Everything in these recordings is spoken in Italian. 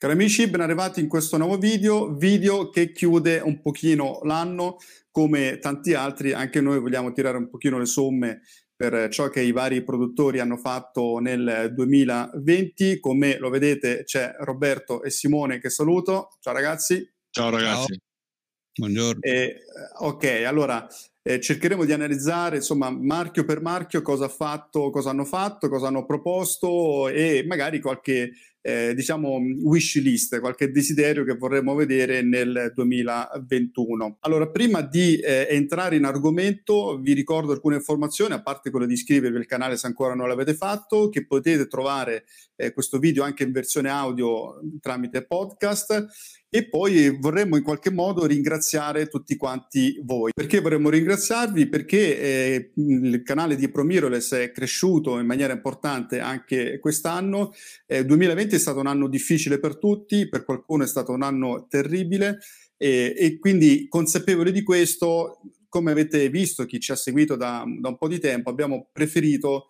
Cari amici, ben arrivati in questo nuovo video che chiude un pochino l'anno, come tanti altri. Anche noi vogliamo tirare un pochino le somme per ciò che i vari produttori hanno fatto nel 2020. Con me, lo vedete, c'è Roberto e Simone, che saluto. Ciao ragazzi. Ciao ragazzi. Ciao. Buongiorno. Ok, allora cercheremo di analizzare, insomma, marchio per marchio cosa ha fatto, cosa hanno proposto e magari qualche diciamo wish list, qualche desiderio che vorremmo vedere nel 2021. Allora, prima di entrare in argomento, vi ricordo alcune informazioni, a parte quella di iscrivervi al canale se ancora non l'avete fatto, che potete trovare questo video anche in versione audio tramite podcast. E poi vorremmo in qualche modo ringraziare tutti quanti voi. Perché vorremmo ringraziarvi? Perché il canale di ProMirrorless è cresciuto in maniera importante anche quest'anno. 2020 è stato un anno difficile per tutti, per qualcuno è stato un anno terribile e quindi, consapevoli di questo, come avete visto, chi ci ha seguito da un po' di tempo, abbiamo preferito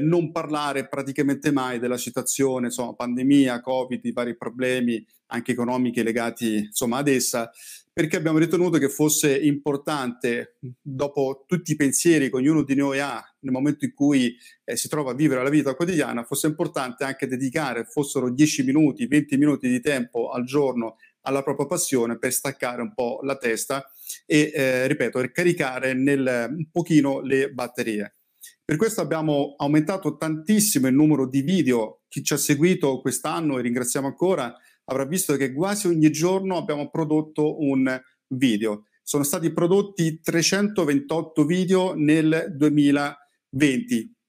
non parlare praticamente mai della situazione, insomma, pandemia, Covid, i vari problemi anche economici legati, insomma, ad essa, perché abbiamo ritenuto che fosse importante, dopo tutti i pensieri che ognuno di noi ha nel momento in cui si trova a vivere la vita quotidiana, fosse importante anche dedicare, fossero 10 minuti, 20 minuti di tempo al giorno alla propria passione, per staccare un po' la testa e, ripeto, ricaricare un pochino le batterie. Per questo abbiamo aumentato tantissimo il numero di video. Chi ci ha seguito quest'anno, e ringraziamo ancora, avrà visto che quasi ogni giorno abbiamo prodotto un video. Sono stati prodotti 328 video nel 2020.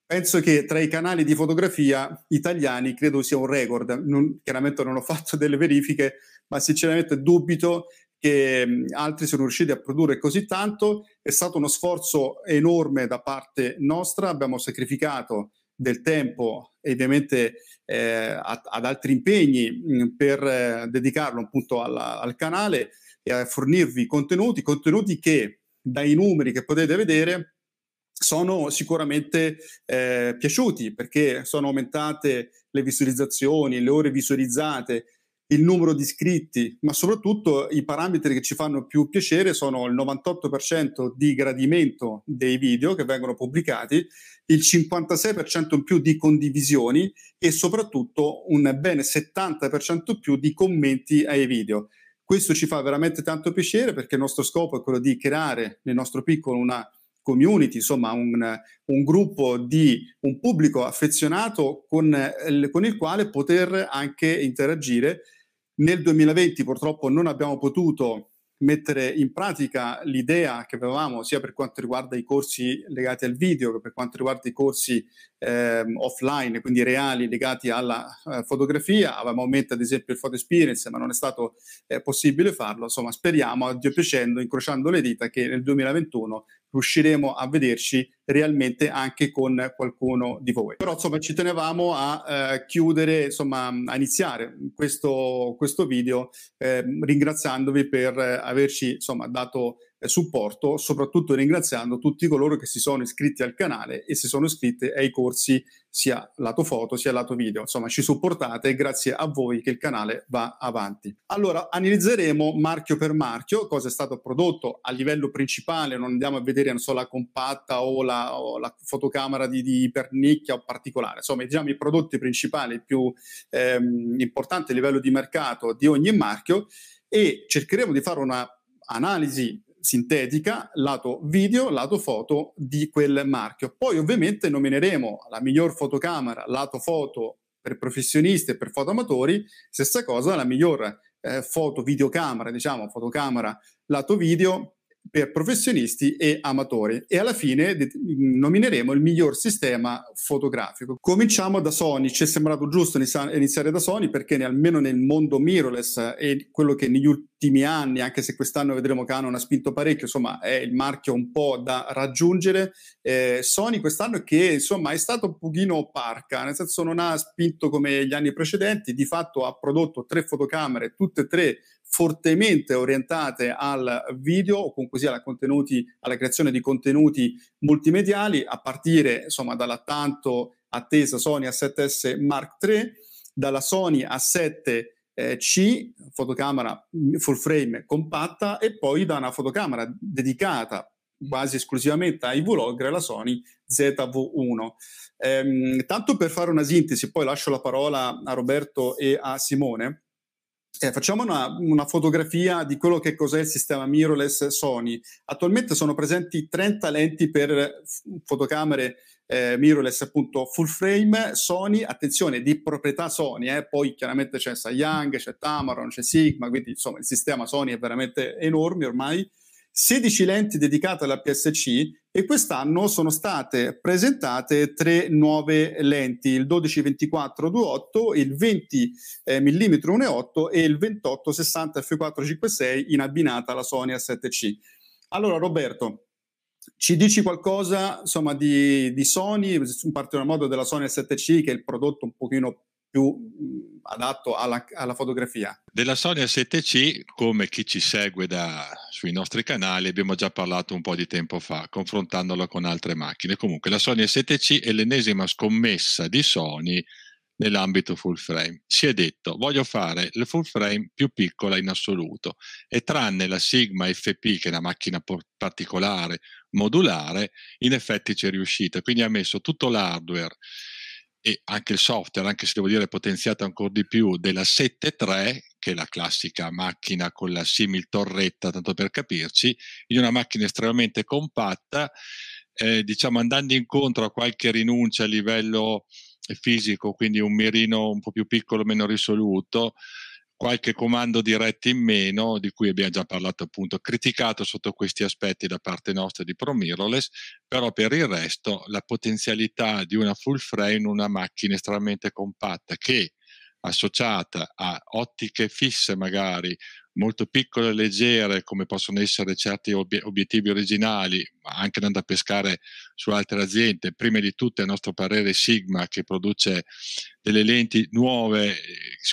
Penso che tra i canali di fotografia italiani credo sia un record. Chiaramente non ho fatto delle verifiche, ma sinceramente dubito che altri sono riusciti a produrre così tanto. È stato uno sforzo enorme da parte nostra, abbiamo sacrificato del tempo e ovviamente ad altri impegni per dedicarlo appunto al canale e a fornirvi contenuti che, dai numeri che potete vedere, sono sicuramente piaciuti, perché sono aumentate le visualizzazioni, le ore visualizzate, il numero di iscritti, ma soprattutto i parametri che ci fanno più piacere sono il 98% di gradimento dei video che vengono pubblicati, il 56% in più di condivisioni e soprattutto un ben 70% in più di commenti ai video. Questo ci fa veramente tanto piacere, perché il nostro scopo è quello di creare nel nostro piccolo una community, insomma un gruppo di un pubblico affezionato con il quale poter anche interagire. Nel 2020 purtroppo non abbiamo potuto mettere in pratica l'idea che avevamo, sia per quanto riguarda i corsi legati al video che per quanto riguarda i corsi offline, quindi reali, legati alla fotografia. Avevamo in mente ad esempio il photo experience, ma non è stato possibile farlo. Insomma, speriamo, a Dio piacendo, incrociando le dita, che nel 2021 riusciremo a vederci realmente anche con qualcuno di voi. Però insomma ci tenevamo a chiudere, insomma a iniziare questo video ringraziandovi per averci, insomma, dato supporto, soprattutto ringraziando tutti coloro che si sono iscritti al canale e si sono iscritti ai corsi, sia lato foto sia lato video. Insomma, ci supportate e grazie a voi che il canale va avanti. Allora, analizzeremo marchio per marchio cosa è stato prodotto a livello principale. Non andiamo a vedere, non so, la compatta o la fotocamera di ipernicchia o particolare. Insomma, diciamo i prodotti principali più importanti a livello di mercato di ogni marchio, e cercheremo di fare una analisi sintetica, lato video, lato foto, di quel marchio. Poi ovviamente nomineremo la miglior fotocamera, lato foto per professionisti e per fotoamatori, stessa cosa la miglior foto videocamera, diciamo fotocamera lato video, per professionisti e amatori, e alla fine nomineremo il miglior sistema fotografico. Cominciamo da Sony. Ci è sembrato giusto iniziare da Sony perché almeno nel mondo mirrorless è quello che negli ultimi anni, anche se quest'anno vedremo Canon ha spinto parecchio, insomma è il marchio un po' da raggiungere. Sony quest'anno che insomma è stato un pochino opaca, nel senso non ha spinto come gli anni precedenti, di fatto ha prodotto 3 fotocamere, tutte e 3 fortemente orientate al video o comunque sia alla creazione di contenuti multimediali, a partire insomma dalla tanto attesa Sony A7S Mark III, dalla Sony A7C, fotocamera full frame compatta, e poi da una fotocamera dedicata quasi esclusivamente ai vlogger, la Sony ZV1. Tanto per fare una sintesi, poi lascio la parola a Roberto e a Simone. Facciamo una fotografia di quello che cos'è il sistema mirrorless Sony. Attualmente sono presenti 30 lenti per fotocamere mirrorless, appunto full frame Sony, attenzione, di proprietà Sony, poi chiaramente c'è Sayang, c'è Tamron, c'è Sigma, quindi insomma il sistema Sony è veramente enorme ormai. 16 lenti dedicate alla PSC, e quest'anno sono state presentate 3 nuove lenti, il 12-24-28, il 20 mm 1.8 e il 28-60 f/4.56, in abbinata alla Sony A7C. Allora Roberto, ci dici qualcosa insomma di Sony, in particolar modo della Sony A7C, che è il prodotto un pochino più adatto alla fotografia? Della Sony A7C, come chi ci segue sui nostri canali, abbiamo già parlato un po' di tempo fa, confrontandola con altre macchine. Comunque la Sony A7C è l'ennesima scommessa di Sony nell'ambito full frame. Si è detto, voglio fare il full frame più piccola in assoluto, e tranne la Sigma FP, che è una macchina particolare, modulare, in effetti ci è riuscita. Quindi ha messo tutto l'hardware e anche il software, anche se devo dire potenziato ancora di più, della 7.3, che è la classica macchina con la simil torretta, tanto per capirci, in una macchina estremamente compatta, diciamo andando incontro a qualche rinuncia a livello fisico, quindi un mirino un po' più piccolo, meno risoluto, qualche comando diretto in meno, di cui abbiamo già parlato, appunto criticato sotto questi aspetti da parte nostra di ProMirrorless, però per il resto la potenzialità di una full frame, una macchina estremamente compatta che, associata a ottiche fisse magari molto piccole e leggere come possono essere certi obiettivi originali, ma anche andando a pescare su altre aziende, prima di tutte a nostro parere Sigma, che produce delle lenti nuove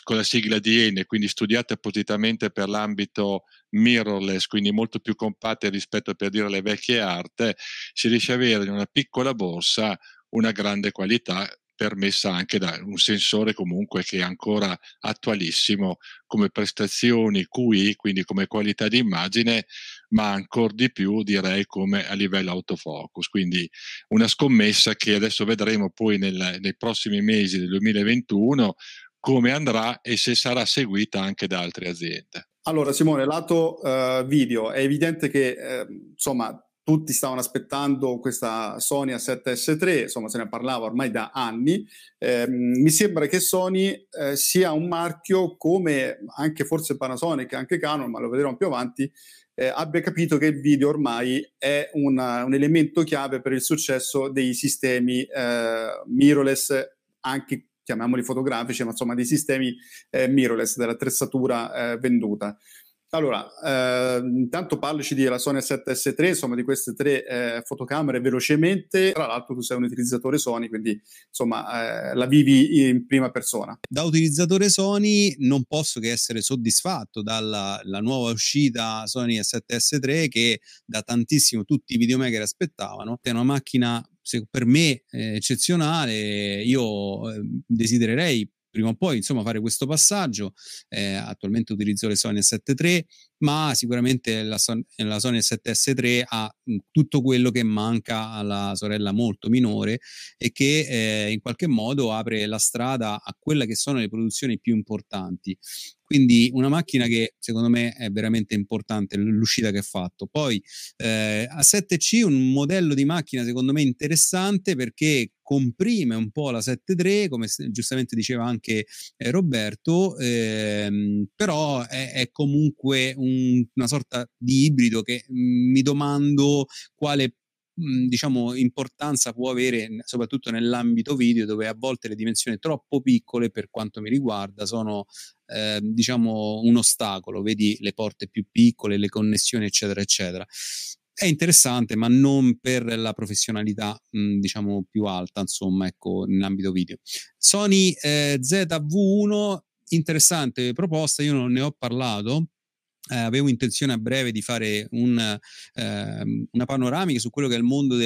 con la sigla DN, quindi studiate appositamente per l'ambito mirrorless, quindi molto più compatte rispetto, per dire, alle vecchie arte, si riesce a avere in una piccola borsa una grande qualità, permessa anche da un sensore comunque che è ancora attualissimo come prestazioni QI, quindi come qualità di immagine, ma ancor di più direi come a livello autofocus. Quindi una scommessa che adesso vedremo poi nei prossimi mesi del 2021 come andrà e se sarà seguita anche da altre aziende. Allora Simone, lato video, è evidente che insomma tutti stavano aspettando questa Sony A7S III, insomma se ne parlava ormai da anni. Mi sembra che Sony sia un marchio, come anche forse Panasonic, anche Canon, ma lo vedremo più avanti, abbia capito che il video ormai è un elemento chiave per il successo dei sistemi mirrorless, anche chiamiamoli fotografici, ma insomma dei sistemi mirrorless, dell'attrezzatura venduta. Allora, intanto parlaci della Sony A7S III, insomma di queste 3 fotocamere velocemente. Tra l'altro tu sei un utilizzatore Sony, quindi insomma la vivi in prima persona. Da utilizzatore Sony non posso che essere soddisfatto dalla nuova uscita Sony A7S III, che da tantissimo tutti i videomaker aspettavano. È una macchina per me eccezionale. Io desidererei prima o poi insomma fare questo passaggio. Attualmente utilizzo le Sony A7 III, ma sicuramente la Sony A7S III ha tutto quello che manca alla sorella molto minore, e che in qualche modo apre la strada a quella che sono le produzioni più importanti. Quindi una macchina che secondo me è veramente importante l'uscita che ha fatto. Poi A7C, un modello di macchina secondo me interessante perché comprime un po' la 7.3, come giustamente diceva anche Roberto, però è comunque una sorta di ibrido che mi domando quale, diciamo, importanza può avere soprattutto nell'ambito video, dove a volte le dimensioni troppo piccole per quanto mi riguarda sono diciamo un ostacolo, vedi le porte più piccole, le connessioni eccetera eccetera. È interessante, ma non per la professionalità diciamo più alta, insomma, ecco, nell'ambito video. Sony ZV1, interessante proposta, io non ne ho parlato. Avevo intenzione a breve di fare una panoramica su quello che è il mondo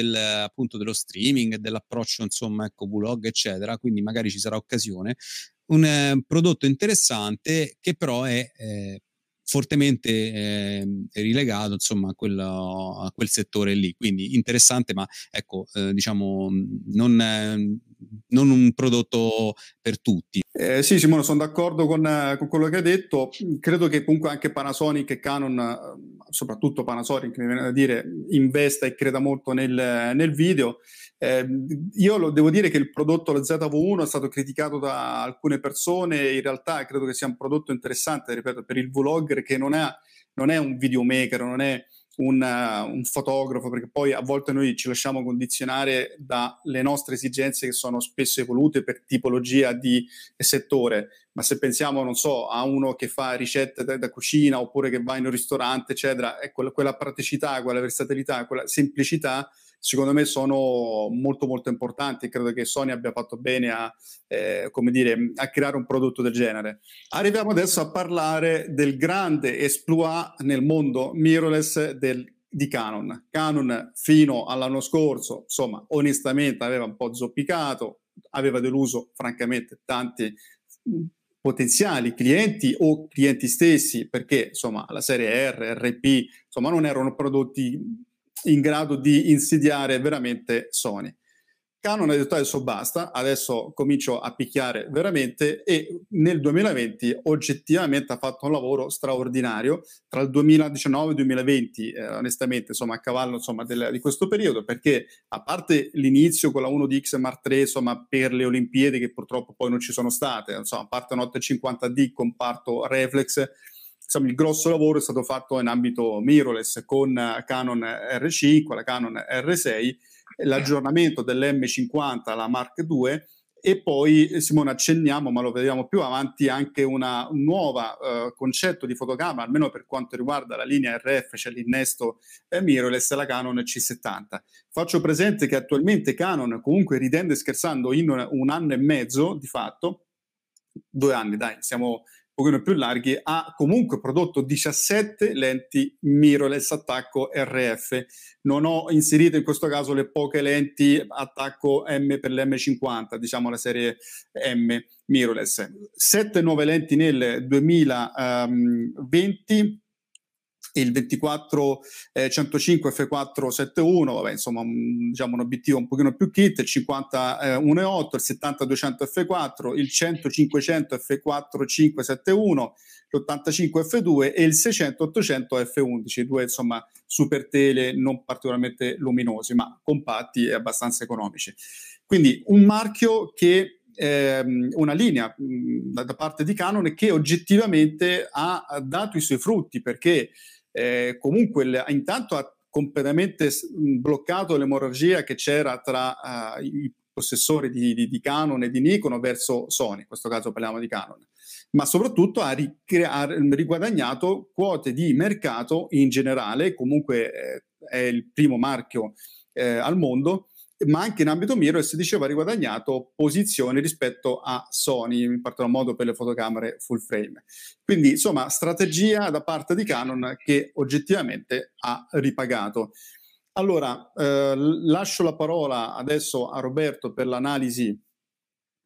appunto dello streaming, dell'approccio, insomma, ecco, vlog eccetera, quindi magari ci sarà occasione. Un prodotto interessante che però è fortemente rilegato, insomma, a quel settore lì, quindi interessante, ma ecco, diciamo non un prodotto per tutti. Sì, Simone, sono d'accordo con quello che hai detto. Credo che comunque anche Panasonic e Canon, soprattutto Panasonic, mi viene da dire, investa e creda molto nel video. Io devo dire che il prodotto, lo ZV1, è stato criticato da alcune persone. In realtà credo che sia un prodotto interessante, ripeto, per il vlogger che non è un videomaker, non è un fotografo, perché poi a volte noi ci lasciamo condizionare dalle nostre esigenze, che sono spesso evolute per tipologia di settore. Ma se pensiamo, non so, a uno che fa ricette da cucina, oppure che va in un ristorante eccetera, ecco, quella praticità, quella versatilità, quella semplicità secondo me sono molto molto importanti, e credo che Sony abbia fatto bene a creare un prodotto del genere. Arriviamo adesso a parlare del grande exploit nel mondo mirrorless di Canon. Canon fino all'anno scorso, insomma, onestamente aveva un po' zoppicato, aveva deluso francamente tanti potenziali clienti o clienti stessi, perché insomma la serie R, RP, insomma non erano prodotti in grado di insidiare veramente Sony. Canon ha detto adesso basta, adesso comincio a picchiare veramente, e nel 2020 oggettivamente ha fatto un lavoro straordinario. Tra il 2019 e il 2020, onestamente, insomma, a cavallo, insomma, di questo periodo, perché a parte l'inizio con la 1DX Mark III, insomma, per le Olimpiadi che purtroppo poi non ci sono state, insomma, a parte una 850D, comparto reflex, insomma, il grosso lavoro è stato fatto in ambito mirrorless con Canon R5, la Canon R6, l'aggiornamento dell'M50, la Mark II, e poi, Simone, accenniamo, ma lo vediamo più avanti, anche un nuovo concetto di fotocamera, almeno per quanto riguarda la linea RF, cioè l'innesto mirrorless, la Canon C70. Faccio presente che attualmente Canon, comunque ridendo e scherzando, in un anno e mezzo, di fatto, 2 anni, dai, siamo un pochino più larghi, ha comunque prodotto 17 lenti mirrorless attacco RF. Non ho inserito in questo caso le poche lenti attacco M per l'M50, diciamo la serie M mirrorless. 7 nuove lenti nel 2020, il 24-105 F471, vabbè, insomma, diciamo un obiettivo un pochino più kit, il 50-1.8, il 70-200 F4, il 100-500 F4-571, l'85 F2 e il 600-800 F11, due, insomma, super tele non particolarmente luminosi, ma compatti e abbastanza economici. Quindi un marchio che una linea da parte di Canon che oggettivamente ha dato i suoi frutti, perché comunque intanto ha completamente bloccato l'emorragia che c'era tra i possessori di Canon e di Nikon verso Sony, in questo caso parliamo di Canon, ma soprattutto ha riguadagnato quote di mercato in generale. Comunque è il primo marchio al mondo, ma anche in ambito mirrorless, diceva, ha riguadagnato posizione rispetto a Sony, in particolar modo per le fotocamere full frame. Quindi, insomma, strategia da parte di Canon che oggettivamente ha ripagato. Allora, lascio la parola adesso a Roberto per l'analisi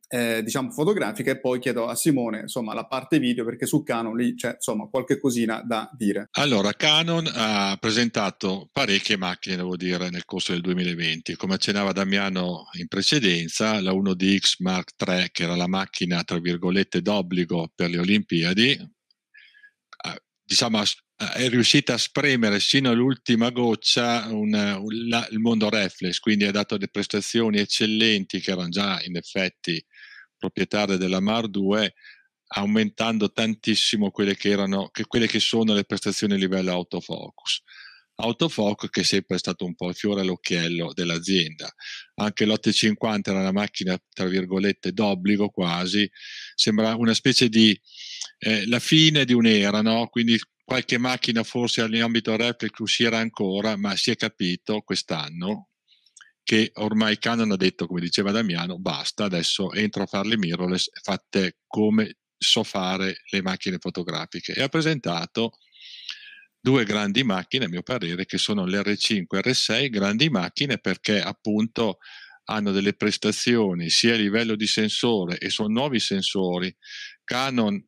diciamo fotografica, e poi chiedo a Simone, insomma, la parte video, perché su Canon lì c'è, insomma, qualche cosina da dire. Allora, Canon ha presentato parecchie macchine, devo dire, nel corso del 2020. Come accennava Damiano in precedenza, la 1DX Mark III, che era la macchina, tra virgolette, d'obbligo per le Olimpiadi, diciamo, è riuscita a spremere sino all'ultima goccia il mondo reflex, quindi ha dato delle prestazioni eccellenti che erano già in effetti proprietarie della Mark II, aumentando tantissimo quelle che sono le prestazioni a livello autofocus. Autofocus che è sempre stato un po' il fiore all'occhiello dell'azienda. Anche l'850 era una macchina tra virgolette d'obbligo quasi, sembra una specie di la fine di un'era, no? Quindi qualche macchina forse all'ambito reflex uscirà ancora, ma si è capito quest'anno che ormai Canon ha detto, come diceva Damiano, basta, adesso entro a fare le mirrorless fatte come so fare le macchine fotografiche, e ha presentato due grandi macchine a mio parere che sono l'R5 e l'R6, grandi macchine perché appunto hanno delle prestazioni sia a livello di sensore, e sono nuovi sensori. Canon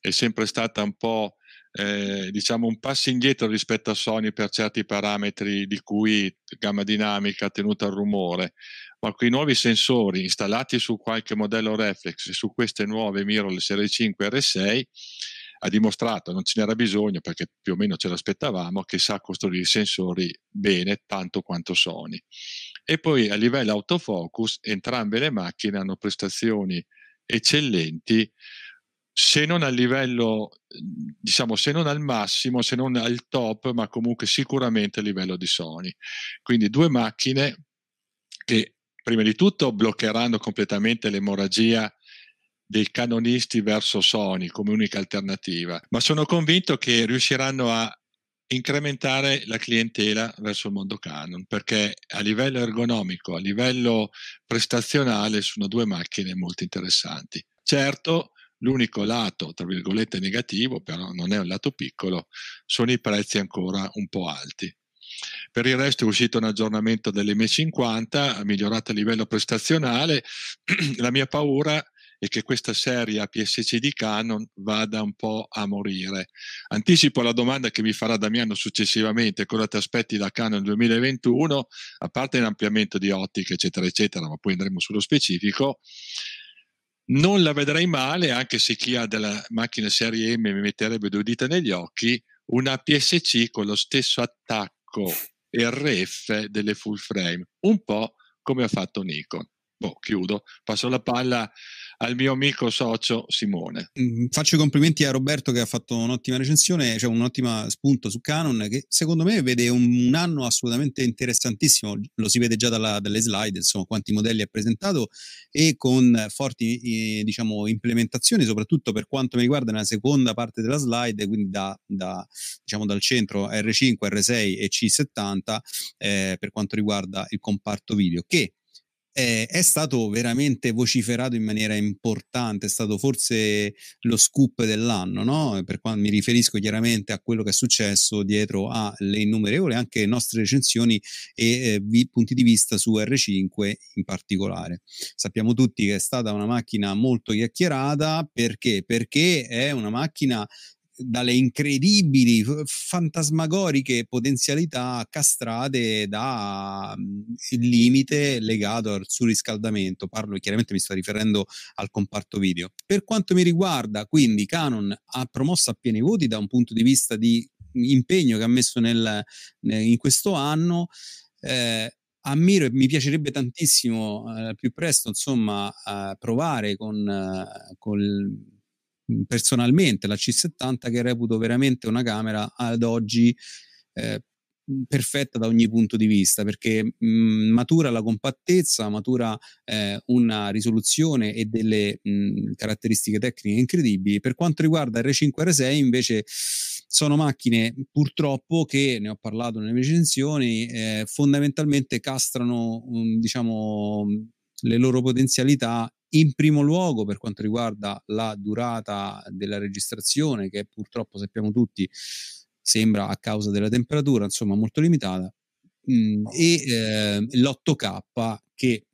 è sempre stata un po' diciamo un passo indietro rispetto a Sony per certi parametri di cui gamma dinamica, tenuta al rumore, ma con i nuovi sensori installati su qualche modello reflex e su queste nuove mirrorless R5 e R6 ha dimostrato, non ce n'era bisogno perché più o meno ce l'aspettavamo, che sa costruire i sensori bene tanto quanto Sony. E poi a livello autofocus entrambe le macchine hanno prestazioni eccellenti, se non a livello, diciamo, se non al massimo, se non al top, ma comunque sicuramente a livello di Sony. Quindi due macchine che prima di tutto bloccheranno completamente l'emorragia dei canonisti verso Sony come unica alternativa, ma sono convinto che riusciranno a incrementare la clientela verso il mondo Canon, perché a livello ergonomico, a livello prestazionale sono due macchine molto interessanti. Certo, l'unico lato, tra virgolette, negativo, però non è un lato piccolo, sono i prezzi ancora un po' alti. Per il resto è uscito un aggiornamento dell'M50, ha migliorato a livello prestazionale. La mia paura è che questa serie APS-C di Canon vada un po' a morire. Anticipo la domanda che mi farà Damiano successivamente, cosa ti aspetti da Canon 2021, a parte l'ampliamento di ottiche, eccetera, eccetera, ma poi andremo sullo specifico. Non la vedrei male, anche se chi ha della macchina serie M mi metterebbe due dita negli occhi, una APS-C con lo stesso attacco RF delle full frame, un po' come ha fatto Nikon. Boh, chiudo, passo la palla al mio amico socio Simone. Faccio i complimenti a Roberto che ha fatto un'ottima recensione, cioè un ottimo spunto su Canon che secondo me vede un anno assolutamente interessantissimo, lo si vede già dalle slide, insomma, quanti modelli ha presentato, e con forti diciamo implementazioni, soprattutto per quanto mi riguarda nella seconda parte della slide, quindi diciamo dal centro R5, R6 e C70 per quanto riguarda il comparto video, che è stato veramente vociferato in maniera importante, è stato forse lo scoop dell'anno, no? Per quanto mi riferisco chiaramente a quello che è successo dietro alle innumerevoli anche nostre recensioni e punti di vista su R5 in particolare. Sappiamo tutti che è stata una macchina molto chiacchierata, perché? Perché è una macchina dalle incredibili, fantasmagoriche potenzialità castrate da il limite legato al surriscaldamento. Parlo chiaramente, mi sto riferendo al comparto video. Per quanto mi riguarda, quindi Canon ha promosso a pieni voti da un punto di vista di impegno che ha messo in questo anno. Ammiro e mi piacerebbe tantissimo più presto, insomma, provare personalmente la C70, che reputo veramente una camera ad oggi perfetta da ogni punto di vista, perché matura la compattezza, matura una risoluzione e delle caratteristiche tecniche incredibili. Per quanto riguarda R5 e R6 invece sono macchine, purtroppo, che ne ho parlato nelle recensioni, fondamentalmente castrano diciamo le loro potenzialità. In primo luogo per quanto riguarda la durata della registrazione, che purtroppo sappiamo tutti sembra, a causa della temperatura, insomma, molto limitata, e l'8K, che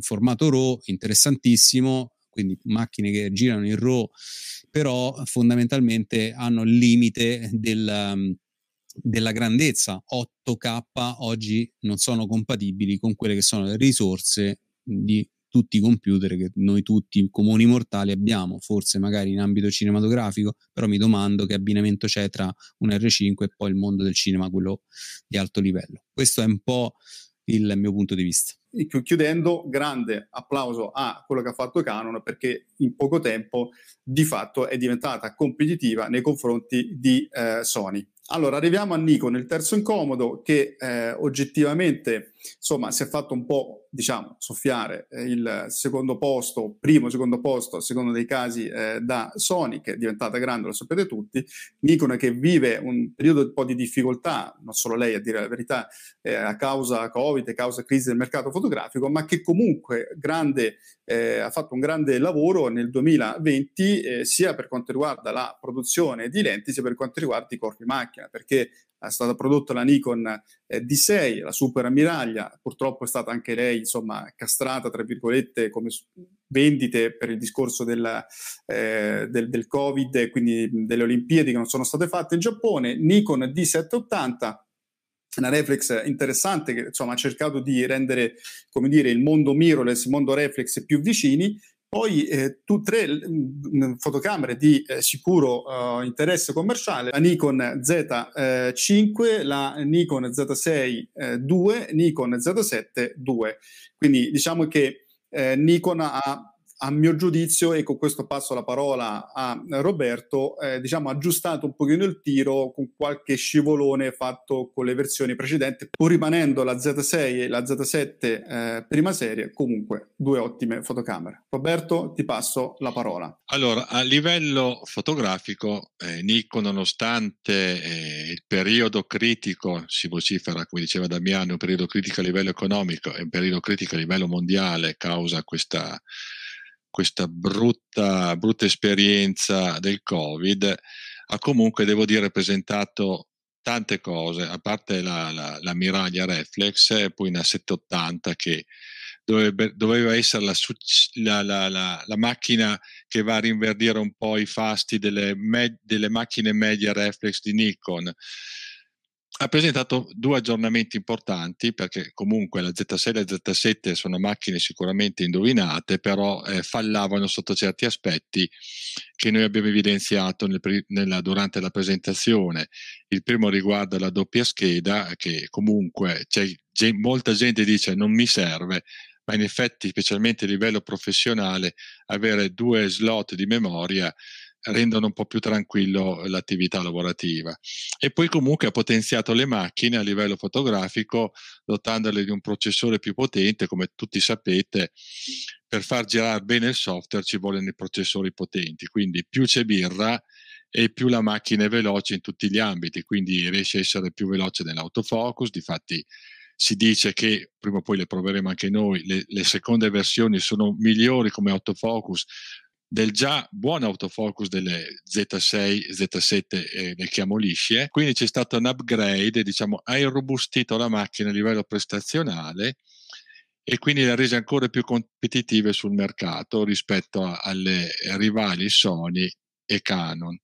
formato RAW interessantissimo, quindi macchine che girano in RAW, però fondamentalmente hanno il limite della grandezza. 8K oggi non sono compatibili con quelle che sono le risorse di tutti i computer che noi tutti comuni mortali abbiamo, forse magari in ambito cinematografico, però mi domando che abbinamento c'è tra un R5 e poi il mondo del cinema, quello di alto livello. Questo è un po' il mio punto di vista. Chiudendo, grande applauso a quello che ha fatto Canon, perché in poco tempo di fatto è diventata competitiva nei confronti di Sony. Allora arriviamo a Nikon, il terzo incomodo, che oggettivamente insomma si è fatto un po', diciamo, soffiare il secondo posto, primo, secondo posto, secondo dei casi da Sony, che è diventata grande, lo sapete tutti. Nikon che vive un periodo un po' di difficoltà, non solo lei a dire la verità, a causa Covid, a causa crisi del mercato fotografico, ma che comunque grande, ha fatto un grande lavoro nel 2020 sia per quanto riguarda la produzione di lenti sia per quanto riguarda i corpi macchina, perché è stata prodotta la Nikon D6, la super ammiraglia, purtroppo è stata anche lei insomma castrata tra virgolette come vendite per il discorso del Covid e quindi delle Olimpiadi che non sono state fatte in Giappone. Nikon D780, una reflex interessante che insomma ha cercato di rendere, come dire, il mondo mirrorless, il mondo reflex più vicini. Poi tre fotocamere di sicuro interesse commerciale, la Nikon Z5, la Nikon Z6 II, Nikon Z7 II. Quindi diciamo che Nikon ha, a mio giudizio, e con questo passo la parola a Roberto, diciamo aggiustato un pochino il tiro con qualche scivolone fatto con le versioni precedenti, pur rimanendo la Z6 e la Z7 prima serie, comunque due ottime fotocamere. Roberto, ti passo la parola. Allora, a livello fotografico Nikon, nonostante il periodo critico, si vocifera, come diceva Damiano, un periodo critico a livello economico e un periodo critico a livello mondiale causa questa brutta esperienza del Covid, ha comunque, devo dire, presentato tante cose, a parte la ammiraglia reflex e poi una 780 che doveva essere la macchina che va a rinverdire un po' i fasti delle macchine media reflex di Nikon. Ha presentato due aggiornamenti importanti, perché comunque la Z6 e la Z7 sono macchine sicuramente indovinate, però fallavano sotto certi aspetti che noi abbiamo evidenziato durante la presentazione. Il primo riguarda la doppia scheda, che comunque molta gente dice non mi serve, ma in effetti, specialmente a livello professionale, avere due slot di memoria rendono un po' più tranquillo l'attività lavorativa. E poi comunque ha potenziato le macchine a livello fotografico dotandole di un processore più potente. Come tutti sapete, per far girare bene il software ci vogliono i processori potenti, quindi più c'è birra e più la macchina è veloce in tutti gli ambiti, quindi riesce a essere più veloce nell'autofocus. Difatti si dice che, prima o poi le proveremo anche noi, le seconde versioni sono migliori come autofocus del già buon autofocus delle Z6, Z7 le chiamo lisce. Quindi c'è stato un upgrade, diciamo, ha irrobustito la macchina a livello prestazionale e quindi l'ha resa ancora più competitive sul mercato rispetto alle rivali Sony e Canon.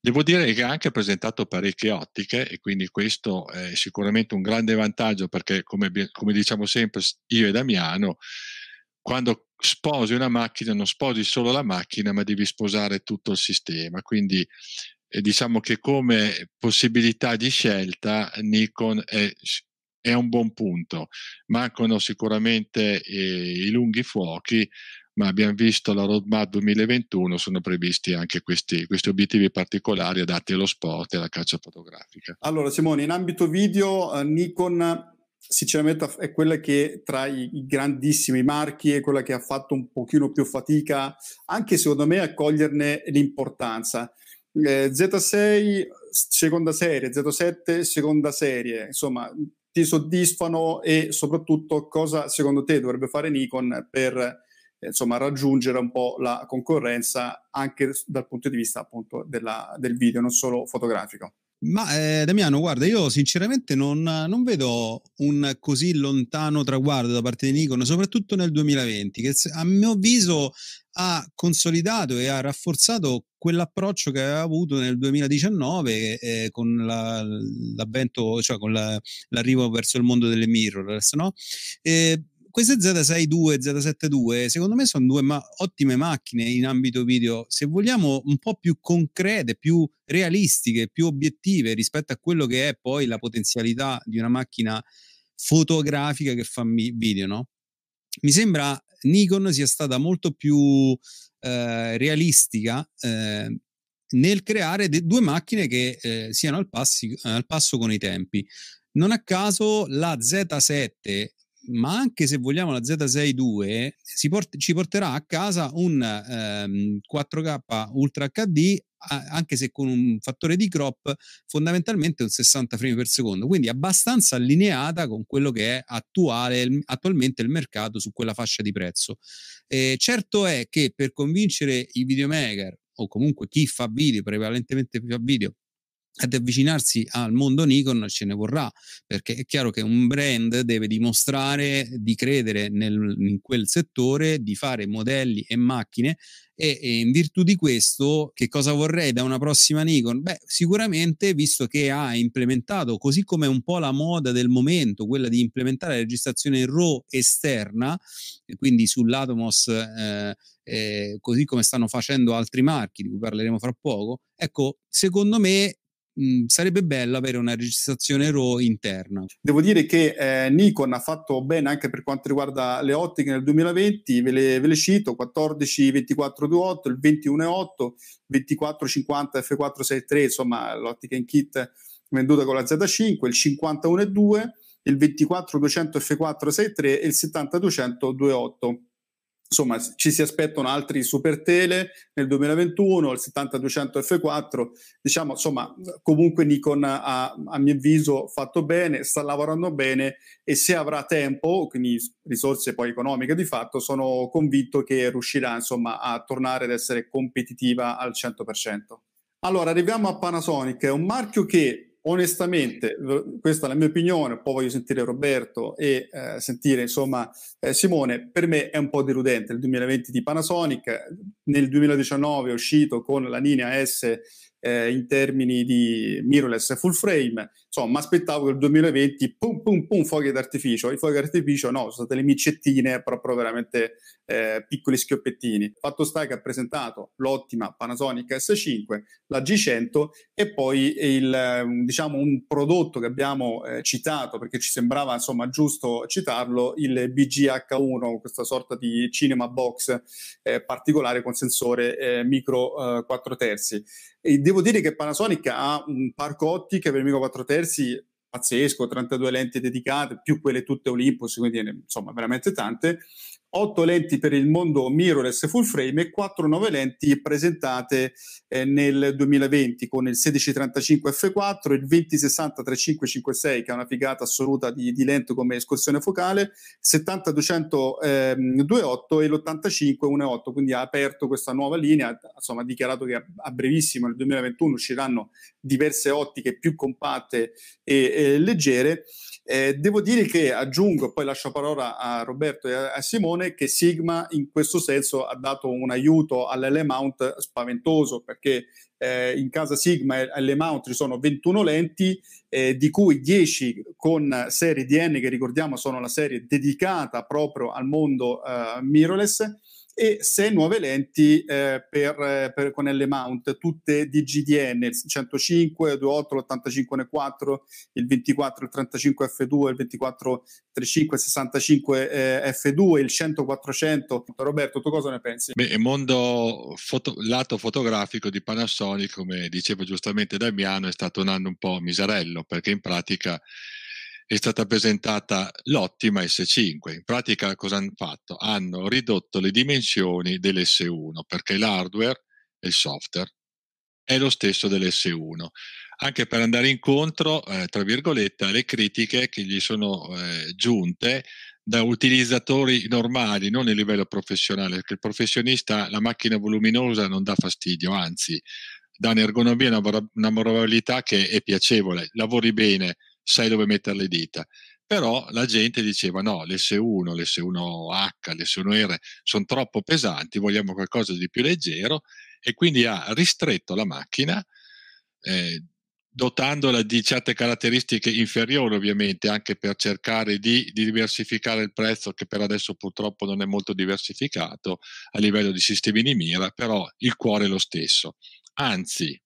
Devo dire che ha anche presentato parecchie ottiche e quindi questo è sicuramente un grande vantaggio, perché come diciamo sempre io e Damiano, quando sposi una macchina non sposi solo la macchina, ma devi sposare tutto il sistema. Quindi diciamo che come possibilità di scelta Nikon è un buon punto. Mancano sicuramente i lunghi fuochi, ma abbiamo visto la roadmap 2021, sono previsti anche questi obiettivi particolari adatti allo sport e alla caccia fotografica. Allora Simone, in ambito video Nikon sinceramente è quella che tra i grandissimi marchi è quella che ha fatto un pochino più fatica, anche secondo me, a coglierne l'importanza. Z6 seconda serie, Z7 seconda serie, insomma ti soddisfano? E soprattutto cosa secondo te dovrebbe fare Nikon per insomma raggiungere un po' la concorrenza anche dal punto di vista appunto del video, non solo fotografico? Ma Damiano, guarda, io sinceramente non vedo un così lontano traguardo da parte di Nikon, soprattutto nel 2020, che a mio avviso ha consolidato e ha rafforzato quell'approccio che aveva avuto nel 2019 con l'avvento, cioè con l'arrivo verso il mondo delle mirrorless, no? queste Z6 II, Z7 II secondo me sono due ottime macchine in ambito video, se vogliamo un po' più concrete, più realistiche, più obiettive rispetto a quello che è poi la potenzialità di una macchina fotografica che fa video, no? Mi sembra Nikon sia stata molto più realistica nel creare due macchine che siano al passo con i tempi. Non a caso la Z7, ma anche se vogliamo la Z6 II, ci porterà a casa un 4K Ultra HD, anche se con un fattore di crop fondamentalmente un 60 frame per secondo, quindi abbastanza allineata con quello che è attualmente il mercato su quella fascia di prezzo. Certo è che per convincere i videomaker o comunque chi fa video, prevalentemente fa video, ad avvicinarsi al mondo Nikon ce ne vorrà, perché è chiaro che un brand deve dimostrare di credere in quel settore, di fare modelli e macchine, e in virtù di questo che cosa vorrei da una prossima Nikon? Beh, sicuramente, visto che ha implementato, così come un po' la moda del momento, quella di implementare la registrazione RAW esterna, quindi sull'Atomos, così come stanno facendo altri marchi di cui parleremo fra poco, ecco, secondo me sarebbe bello avere una registrazione RAW interna. Devo dire che Nikon ha fatto bene anche per quanto riguarda le ottiche nel 2020, ve le cito: 14-24-28, il 21-8, 24-50 f4.6.3, insomma l'ottica in kit venduta con la Z5, il 51-2, il 24-200 f4.6.3 e il 70-200 2.8. Insomma, ci si aspettano altri super tele nel 2021, il 70-200 F4, diciamo, insomma, comunque Nikon ha, a mio avviso, fatto bene, sta lavorando bene, e se avrà tempo, quindi risorse poi economiche di fatto, sono convinto che riuscirà, insomma, a tornare ad essere competitiva al 100%. Allora, arriviamo a Panasonic, è un marchio che, onestamente, questa è la mia opinione, poi voglio sentire Roberto e sentire, insomma, Simone. Per me è un po' deludente il 2020 di Panasonic. Nel 2019 è uscito con la linea S in termini di mirrorless full frame, insomma mi aspettavo che il 2020 pum pum pum fuochi d'artificio. I fuochi d'artificio no, sono state le micettine, proprio veramente piccoli schioppettini. Fatto sta che ha presentato l'ottima Panasonic S5, la G100, e poi diciamo un prodotto che abbiamo citato perché ci sembrava, insomma, giusto citarlo, il BGH1, questa sorta di cinema box particolare con sensore micro 4 terzi. E devo dire che Panasonic ha un parco ottiche per micro 4 terzi pazzesco, 32 lenti dedicate, più quelle tutte Olympus, quindi insomma veramente tante, 8 lenti per il mondo mirrorless full frame e 4 nuove lenti presentate nel 2020 con il 16-35 f4, il 20-60-35-56 che è una figata assoluta di lente come escursione focale, 70-200 2.8 e l'85 1.8, quindi ha aperto questa nuova linea, insomma ha dichiarato che a brevissimo nel 2021 usciranno diverse ottiche più compatte e leggere. Devo dire che, aggiungo, poi lascio la parola a Roberto e a Simone, che Sigma in questo senso ha dato un aiuto all'L-mount spaventoso, perché in casa Sigma e L-mount ci sono 21 lenti, di cui 10 con serie DN, che ricordiamo sono la serie dedicata proprio al mondo mirrorless, e 6 nuove lenti con L-mount, tutte di GDN, il 105, 2.8, l'85 N4, il 24, il 35 F2, il 24, 35, 65 F2, il 100-400. Roberto, tu cosa ne pensi? Beh, il mondo lato fotografico di Panasonic, come diceva giustamente Damiano, è stato un anno un po' miserello, perché in pratica è stata presentata l'ottima S5. In pratica cosa hanno fatto? Hanno ridotto le dimensioni dell'S1, perché l'hardware e il software è lo stesso dell'S1, anche per andare incontro, tra virgolette, alle critiche che gli sono giunte da utilizzatori normali, non a livello professionale, perché il professionista la macchina voluminosa non dà fastidio, anzi dà un'ergonomia e una moralità che è piacevole, lavori bene, sai dove mettere le dita. Però la gente diceva no, l'S1, l'S1H, l'S1R sono troppo pesanti, vogliamo qualcosa di più leggero, e quindi ha ristretto la macchina dotandola di certe caratteristiche inferiori, ovviamente, anche per cercare di diversificare il prezzo, che per adesso purtroppo non è molto diversificato a livello di sistemi di mira, però il cuore è lo stesso. Anzi,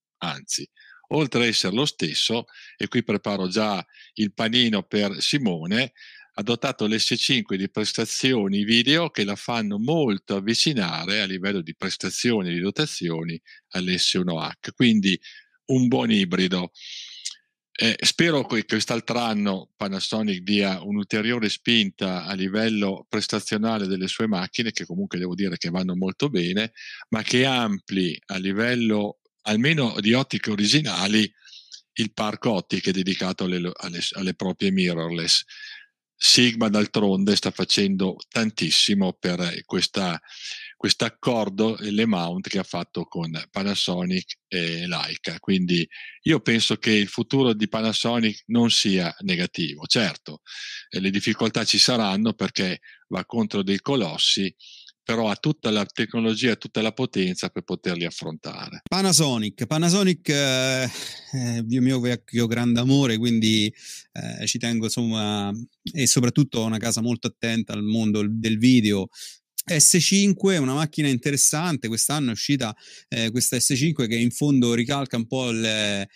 oltre a essere lo stesso, e qui preparo già il panino per Simone, ha dotato l'S5 di prestazioni video che la fanno molto avvicinare a livello di prestazioni e di dotazioni all'S1H, quindi un buon ibrido. Spero che quest'altro anno Panasonic dia un'ulteriore spinta a livello prestazionale delle sue macchine, che comunque devo dire che vanno molto bene, ma che ampli a livello almeno di ottiche originali il parco ottiche dedicato alle proprie mirrorless. Sigma d'altronde sta facendo tantissimo per questo accordo e le mount che ha fatto con Panasonic e Leica, quindi io penso che il futuro di Panasonic non sia negativo. Certo, le difficoltà ci saranno perché va contro dei colossi, però ha tutta la tecnologia, tutta la potenza per poterli affrontare. Panasonic mio vecchio grande amore, quindi ci tengo, insomma, e soprattutto una casa molto attenta al mondo del video. S5 è una macchina interessante, quest'anno è uscita questa S5 che in fondo ricalca un po' la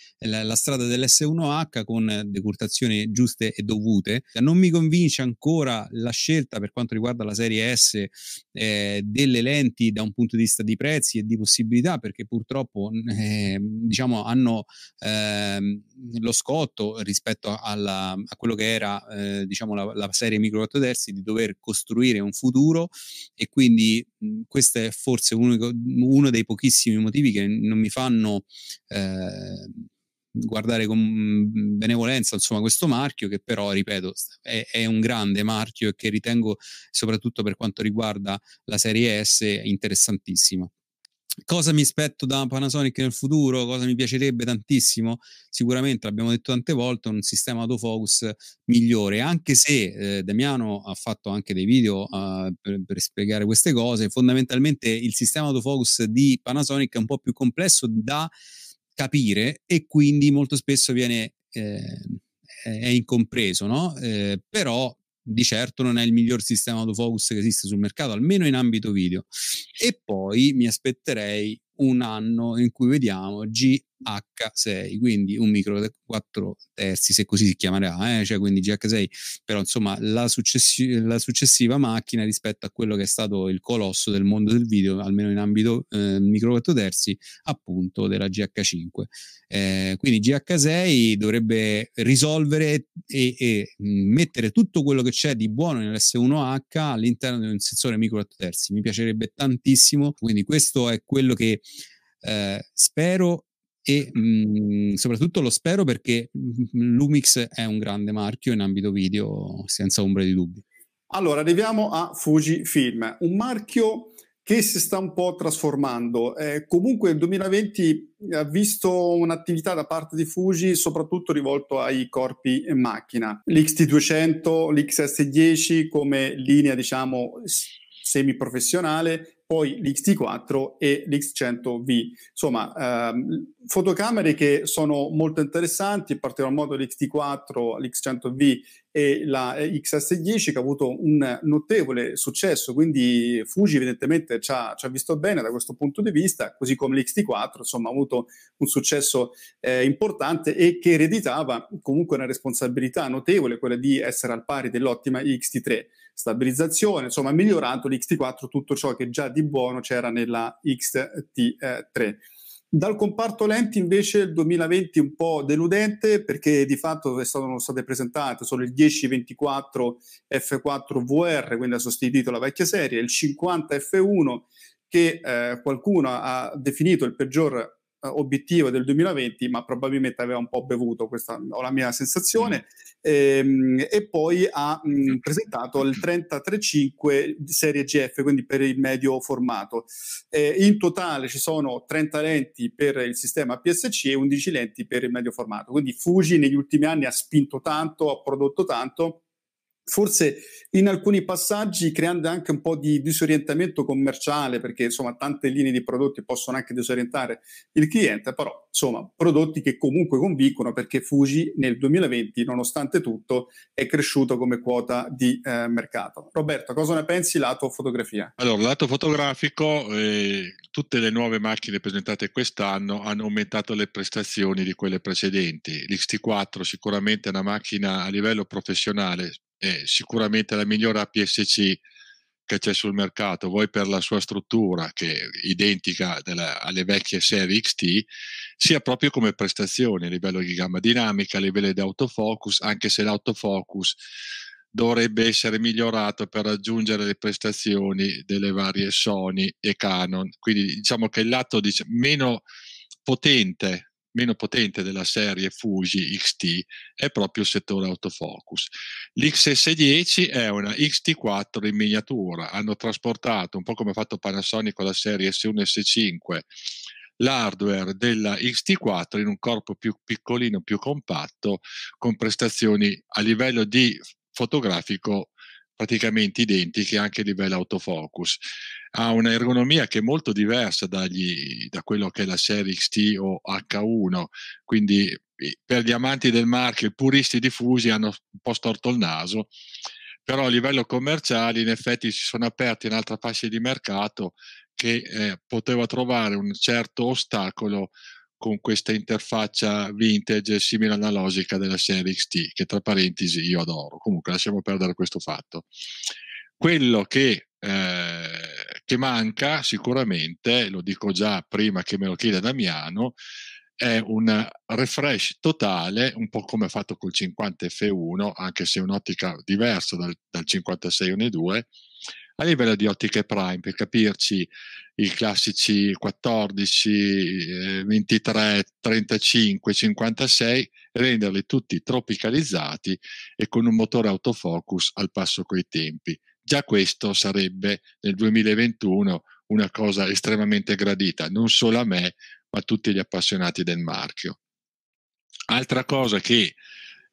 strada dell'S1H con decurtazioni giuste e dovute. Non mi convince ancora la scelta per quanto riguarda la serie S delle lenti da un punto di vista di prezzi e di possibilità, perché purtroppo diciamo hanno lo scotto rispetto a quello che era diciamo la serie micro 4 terzi di dover costruire un futuro. E quindi questo è forse uno dei pochissimi motivi che non mi fanno guardare con benevolenza, insomma, questo marchio, che però, ripeto, è un grande marchio e che ritengo, soprattutto per quanto riguarda la serie S, interessantissima. Cosa mi aspetto da Panasonic nel futuro? Cosa mi piacerebbe tantissimo? Sicuramente, l'abbiamo detto tante volte, un sistema autofocus migliore, anche se Damiano ha fatto anche dei video per spiegare queste cose. Fondamentalmente il sistema autofocus di Panasonic è un po' più complesso da capire e quindi molto spesso viene è incompreso, no? Però di certo non è il miglior sistema autofocus che esiste sul mercato, almeno in ambito video. E poi mi aspetterei un anno in cui vediamo GH6, quindi un micro 4 terzi, se così si chiamerà, cioè quindi GH6, però insomma la successiva macchina rispetto a quello che è stato il colosso del mondo del video, almeno in ambito micro 4 terzi, appunto della GH5. Quindi GH6 dovrebbe risolvere e mettere tutto quello che c'è di buono nell'S1H all'interno di un sensore micro 4 terzi. Mi piacerebbe tantissimo, quindi questo è quello che spero. E soprattutto lo spero perché Lumix è un grande marchio in ambito video, senza ombra di dubbio. Allora, arriviamo a Fujifilm, un marchio che si sta un po' trasformando. Comunque il 2020 ha visto un'attività da parte di Fuji soprattutto rivolto ai corpi e macchina. L'X-T200, l'X-S10 come linea, diciamo, semiprofessionale, poi l'X-T4 e l'X100V. Insomma, fotocamere che sono molto interessanti, in particolar modo l'X-T4, l'X100V e la XS10 che ha avuto un notevole successo, quindi Fuji evidentemente ci ha visto bene da questo punto di vista, così come l'X-T4, insomma, ha avuto un successo importante e che ereditava comunque una responsabilità notevole, quella di essere al pari dell'ottima X-T3. Stabilizzazione, insomma, ha migliorato l'X-T4 tutto ciò che già di buono c'era nella X-T3. Dal comparto lenti invece il 2020 un po' deludente, perché di fatto sono state presentate solo il 10-24 F4 VR, quindi ha sostituito la vecchia serie, il 50 F1 che qualcuno ha definito il peggior obiettivo del 2020, ma probabilmente aveva un po' bevuto, questa ho la mia sensazione, e poi ha presentato il 30-35 serie GF, quindi per il medio formato. In totale ci sono 30 lenti per il sistema PSC e 11 lenti per il medio formato, quindi Fuji negli ultimi anni ha spinto tanto, ha prodotto tanto, forse in alcuni passaggi creando anche un po' di disorientamento commerciale, perché insomma tante linee di prodotti possono anche disorientare il cliente, però insomma prodotti che comunque convincono, perché Fuji nel 2020 nonostante tutto è cresciuto come quota di mercato. Roberto, cosa ne pensi lato fotografia? Allora, lato fotografico, tutte le nuove macchine presentate quest'anno hanno aumentato le prestazioni di quelle precedenti. L'X-T4 sicuramente è una macchina a livello professionale, è sicuramente la migliore APS-C che c'è sul mercato, vuoi per la sua struttura che è identica alle vecchie serie XT, sia proprio come prestazioni a livello di gamma dinamica, a livello di autofocus, anche se l'autofocus dovrebbe essere migliorato per raggiungere le prestazioni delle varie Sony e Canon. Quindi diciamo che il lato meno potente della serie Fuji XT è proprio il settore autofocus. L'XS10 è una X-T4 in miniatura, hanno trasportato, un po' come ha fatto Panasonic con la serie S1 e S5, l'hardware della X-T4 in un corpo più piccolino, più compatto, con prestazioni a livello di fotografico praticamente identiche anche a livello autofocus. Ha un'ergonomia che è molto diversa da quello che è la serie XT o H1, quindi per gli amanti del marchio, i puristi di Fuji hanno un po' storto il naso, però a livello commerciale in effetti si sono aperti un'altra fascia di mercato che poteva trovare un certo ostacolo con questa interfaccia vintage simile analogica della serie XT, che tra parentesi io adoro. Comunque lasciamo perdere questo fatto. Quello che manca sicuramente, lo dico già prima che me lo chieda Damiano, è un refresh totale, un po' come ha fatto col 50 F1, anche se è un'ottica diversa dal 56 N2, a livello di ottiche prime. Per capirci, i classici 14, 23, 35, 56, renderli tutti tropicalizzati e con un motore autofocus al passo coi tempi. Già questo sarebbe nel 2021 una cosa estremamente gradita, non solo a me, ma a tutti gli appassionati del marchio. Altra cosa che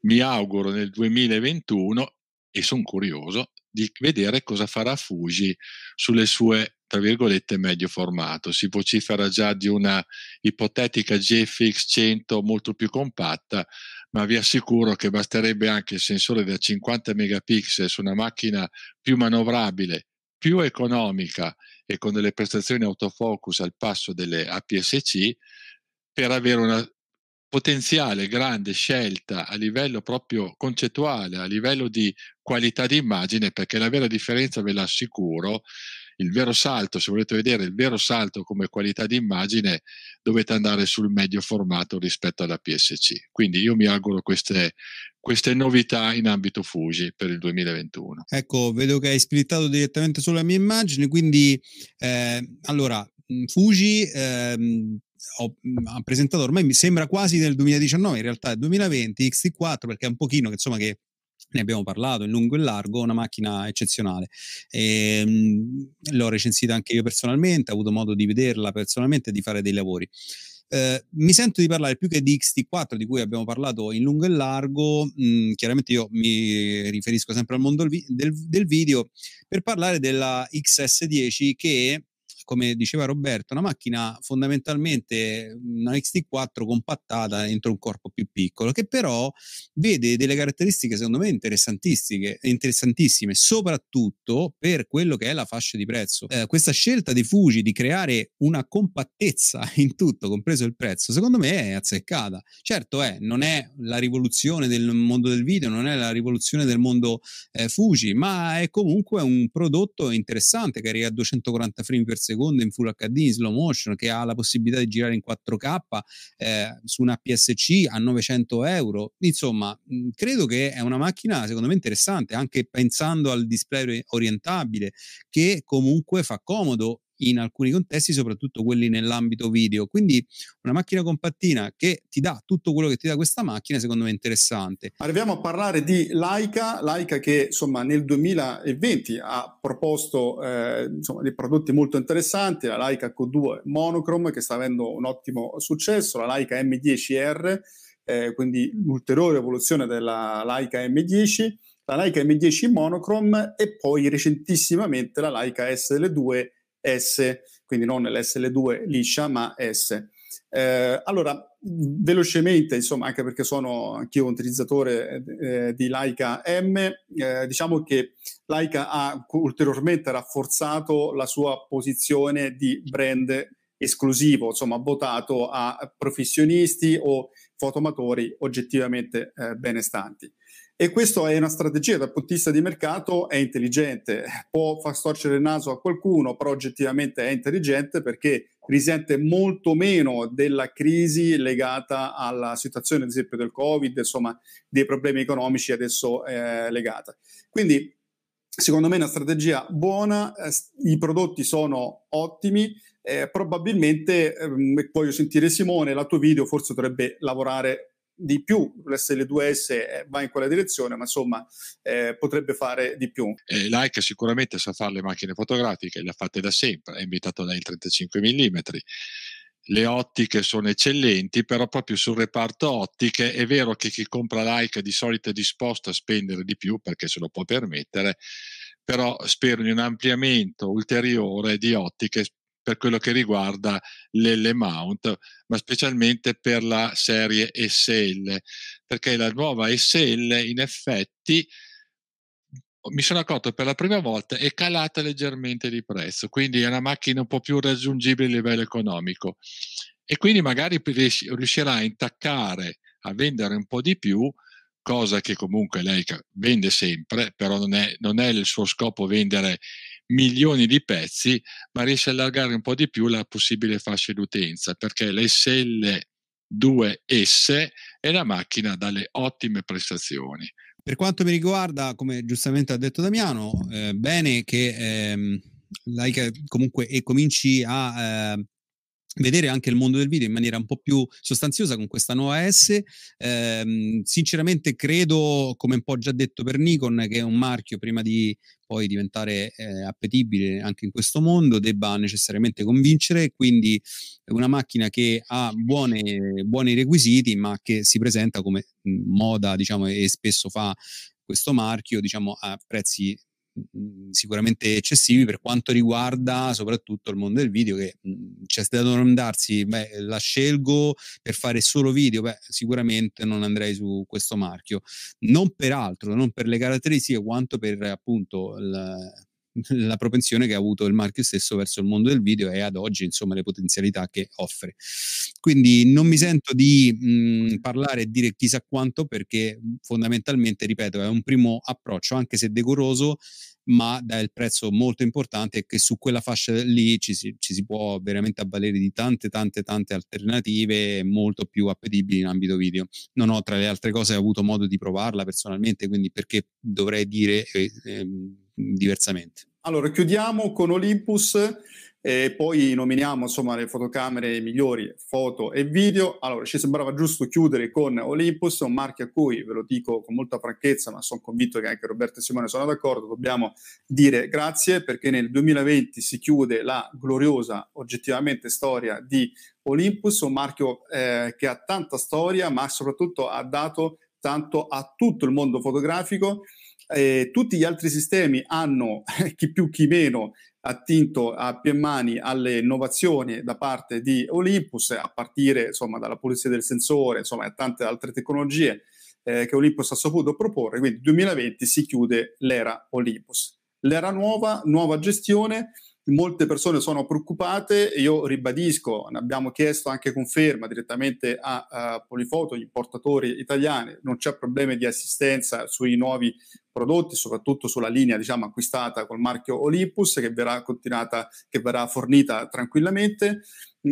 mi auguro nel 2021, e sono curioso di vedere cosa farà Fuji sulle sue, tra virgolette, medio formato. Si vocifera già di una ipotetica GFX 100 molto più compatta, ma vi assicuro che basterebbe anche il sensore da 50 megapixel su una macchina più manovrabile, più economica e con delle prestazioni autofocus al passo delle APS-C per avere una potenziale grande scelta a livello proprio concettuale, a livello di qualità di immagine, perché la vera differenza, ve l'assicuro, il vero salto, se volete vedere il vero salto come qualità di immagine, dovete andare sul medio formato rispetto alla PSC. Quindi io mi auguro queste novità in ambito Fuji per il 2021. Ecco, vedo che hai splittato direttamente sulla mia immagine, quindi allora Fuji ha presentato, ormai mi sembra quasi nel 2019, in realtà è 2020, X-T4, perché è un pochino che insomma che ne abbiamo parlato in lungo e largo, una macchina eccezionale, l'ho recensita anche io personalmente, ho avuto modo di vederla personalmente e di fare dei lavori. Mi sento di parlare più che di X-T4, di cui abbiamo parlato in lungo e largo, chiaramente io mi riferisco sempre al mondo del video, per parlare della XS10 che, come diceva Roberto, una macchina fondamentalmente, una X-T4 compattata dentro un corpo più piccolo, che però vede delle caratteristiche secondo me interessantissime, soprattutto per quello che è la fascia di prezzo. Questa scelta di Fuji di creare una compattezza in tutto, compreso il prezzo, secondo me è azzeccata. Certo non è la rivoluzione del mondo del video, non è la rivoluzione del mondo Fuji, ma è comunque un prodotto interessante che arriva a 240 frame per secondo in Full HD, in slow motion, che ha la possibilità di girare in 4K su una APS-C a 900 euro. Insomma, credo che è una macchina secondo me interessante, anche pensando al display orientabile che comunque fa comodo in alcuni contesti, soprattutto quelli nell'ambito video. Quindi una macchina compattina che ti dà tutto quello che ti dà questa macchina, secondo me interessante. Arriviamo a parlare di Leica che insomma nel 2020 ha proposto dei prodotti molto interessanti, la Leica Q2 Monochrome che sta avendo un ottimo successo, la Leica M10R, quindi l'ulteriore evoluzione della Leica M10, la Leica M10 in monochrome e poi recentissimamente la Leica SL2S, quindi non l'SL2 liscia ma S. Allora, velocemente, insomma, anche perché sono anch'io un utilizzatore di Leica M, diciamo che Leica ha ulteriormente rafforzato la sua posizione di brand esclusivo, insomma, votato a professionisti o fotoamatori oggettivamente benestanti. E questa è una strategia dal punto di vista di mercato, è intelligente, può far storcere il naso a qualcuno, però oggettivamente è intelligente perché risente molto meno della crisi legata alla situazione ad esempio del Covid, insomma dei problemi economici adesso legata. Quindi secondo me è una strategia buona, i prodotti sono ottimi. Probabilmente, voglio sentire Simone, la tua video forse dovrebbe lavorare di più, l'SL2S va in quella direzione, ma insomma potrebbe fare di più. Leica sicuramente sa fare le macchine fotografiche, le ha fatte da sempre, è invitato dai 35 mm, le ottiche sono eccellenti, però proprio sul reparto ottiche è vero che chi compra Leica di solito è disposto a spendere di più perché se lo può permettere, però spero in un ampliamento ulteriore di ottiche per quello che riguarda l'L-mount, ma specialmente per la serie SL, perché la nuova SL in effetti, mi sono accorto per la prima volta, è calata leggermente di prezzo, quindi è una macchina un po' più raggiungibile a livello economico e quindi magari riuscirà a intaccare, a vendere un po' di più, cosa che comunque lei vende sempre, però non è il suo scopo vendere milioni di pezzi, ma riesce a allargare un po' di più la possibile fascia d'utenza, perché l'SL2S è una macchina dalle ottime prestazioni. Per quanto mi riguarda, come giustamente ha detto Damiano, bene che Leica comunque cominci a vedere anche il mondo del video in maniera un po' più sostanziosa con questa nuova S. Sinceramente credo, come un po' già detto per Nikon, che un marchio prima di poi diventare appetibile anche in questo mondo debba necessariamente convincere, quindi una macchina che ha buoni requisiti ma che si presenta come moda, diciamo, e spesso fa questo marchio, diciamo, a prezzi sicuramente eccessivi per quanto riguarda soprattutto il mondo del video, che c'è da domandarsi, la scelgo per fare solo video? Sicuramente non andrei su questo marchio, non per altro, non per le caratteristiche quanto per appunto la propensione che ha avuto il marchio stesso verso il mondo del video e ad oggi insomma le potenzialità che offre. Quindi non mi sento di parlare e dire chissà quanto, perché fondamentalmente, ripeto, è un primo approccio anche se decoroso, ma dà il prezzo molto importante e che su quella fascia lì ci si può veramente avvalere di tante alternative molto più appetibili in ambito video. Non ho, tra le altre cose, avuto modo di provarla personalmente, quindi perché dovrei dire diversamente. Allora chiudiamo con Olympus e poi nominiamo insomma le fotocamere migliori foto e video. Allora ci sembrava giusto chiudere con Olympus, un marchio a cui, ve lo dico con molta franchezza, ma sono convinto che anche Roberto e Simone sono d'accordo, dobbiamo dire grazie, perché nel 2020 si chiude la gloriosa oggettivamente storia di Olympus, un marchio che ha tanta storia ma soprattutto ha dato tanto a tutto il mondo fotografico. Tutti gli altri sistemi hanno, chi più chi meno, attinto a piene mani alle innovazioni da parte di Olympus, a partire insomma dalla pulizia del sensore, insomma a tante altre tecnologie che Olympus ha saputo proporre. Quindi 2020 si chiude l'era Olympus, l'era nuova gestione. Molte persone sono preoccupate, io ribadisco, abbiamo chiesto anche conferma direttamente a Polifoto, gli importatori italiani, non c'è problema di assistenza sui nuovi prodotti, soprattutto sulla linea, diciamo, acquistata col marchio Olympus, che verrà continuata, che verrà fornita tranquillamente.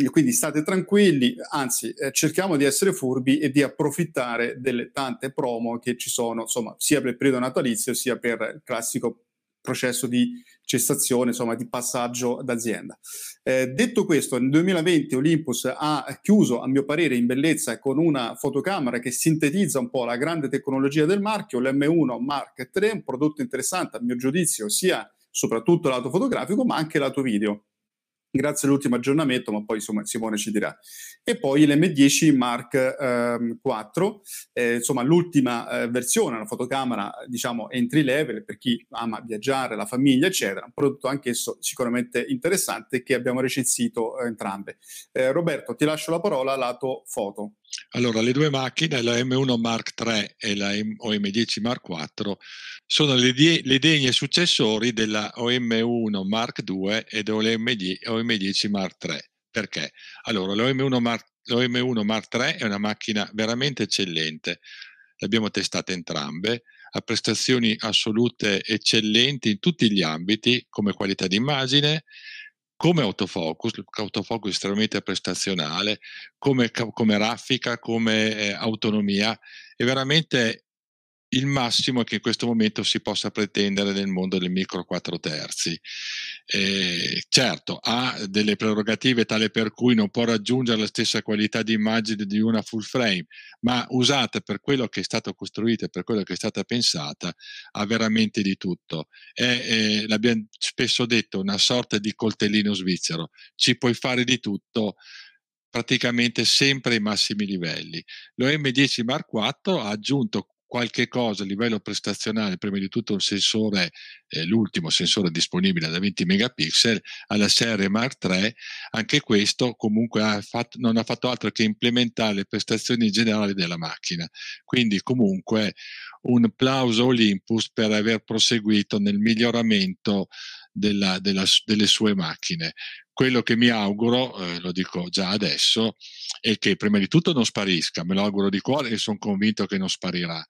Quindi state tranquilli, anzi cerchiamo di essere furbi e di approfittare delle tante promo che ci sono, insomma, sia per il periodo natalizio sia per il classico processo di cessazione, insomma di passaggio d'azienda. Detto questo, nel 2020 Olympus ha chiuso, a mio parere, in bellezza con una fotocamera che sintetizza un po' la grande tecnologia del marchio, l'M1 Mark III, un prodotto interessante a mio giudizio sia soprattutto lato fotografico ma anche lato video. grazie all'ultimo aggiornamento, ma poi insomma Simone ci dirà. E poi l'M10 Mark IV, insomma l'ultima versione, una fotocamera diciamo entry level per chi ama viaggiare, la famiglia eccetera, un prodotto anch'esso sicuramente interessante che abbiamo recensito entrambe. Roberto, ti lascio la parola lato foto. Allora, le due macchine, la M1 Mark III e la M10 Mark IV, sono le degne successori della OM1 Mark II e dell'OM10 Mark III. Perché? Allora, l'OM1 Mark III è una macchina veramente eccellente, le abbiamo testate entrambe, ha prestazioni assolute eccellenti in tutti gli ambiti, come qualità d'immagine, come autofocus estremamente prestazionale, come raffica, come autonomia. È veramente il massimo che in questo momento si possa pretendere nel mondo del micro 4/3. Certo, ha delle prerogative tale per cui non può raggiungere la stessa qualità di immagine di una full frame, ma usata per quello che è stata costruita, per quello che è stata pensata, ha veramente di tutto. L'abbiamo spesso detto, una sorta di coltellino svizzero, ci puoi fare di tutto, praticamente sempre ai massimi livelli. Lo M10 Mark IV ha aggiunto qualche cosa a livello prestazionale, prima di tutto il sensore, l'ultimo sensore disponibile da 20 megapixel alla serie Mark III, anche questo comunque non ha fatto altro che implementare le prestazioni generali della macchina, quindi comunque un plauso Olympus per aver proseguito nel miglioramento delle sue macchine. Quello che mi auguro, lo dico già adesso, è che prima di tutto non sparisca, me lo auguro di cuore e sono convinto che non sparirà,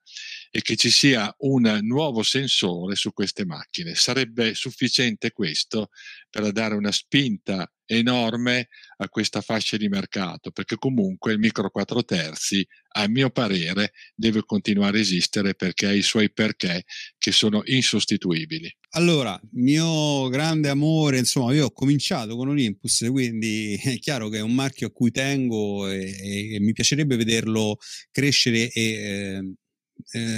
e che ci sia un nuovo sensore su queste macchine. Sarebbe sufficiente questo per dare una spinta enorme a questa fascia di mercato, perché comunque il micro 4/3, a mio parere, deve continuare a esistere perché ha i suoi perché che sono insostituibili. Allora, mio grande amore, insomma, io ho cominciato con Olympus, quindi è chiaro che è un marchio a cui tengo e mi piacerebbe vederlo crescere e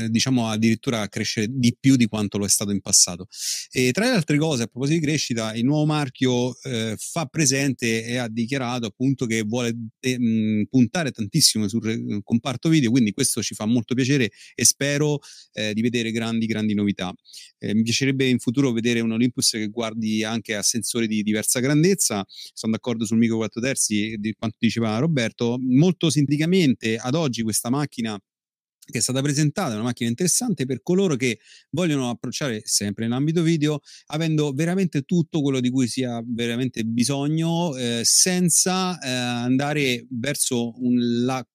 diciamo addirittura crescere di più di quanto lo è stato in passato. E tra le altre cose, a proposito di crescita, il nuovo marchio fa presente e ha dichiarato appunto che vuole puntare tantissimo sul comparto video, quindi questo ci fa molto piacere e spero di vedere grandi novità. Mi piacerebbe in futuro vedere un Olympus che guardi anche a sensori di diversa grandezza. Sono d'accordo sul micro 4/3 di quanto diceva Roberto. Molto sinteticamente, ad oggi questa macchina che è stata presentata è una macchina interessante per coloro che vogliono approcciare sempre in ambito video, avendo veramente tutto quello di cui si ha veramente bisogno, senza andare verso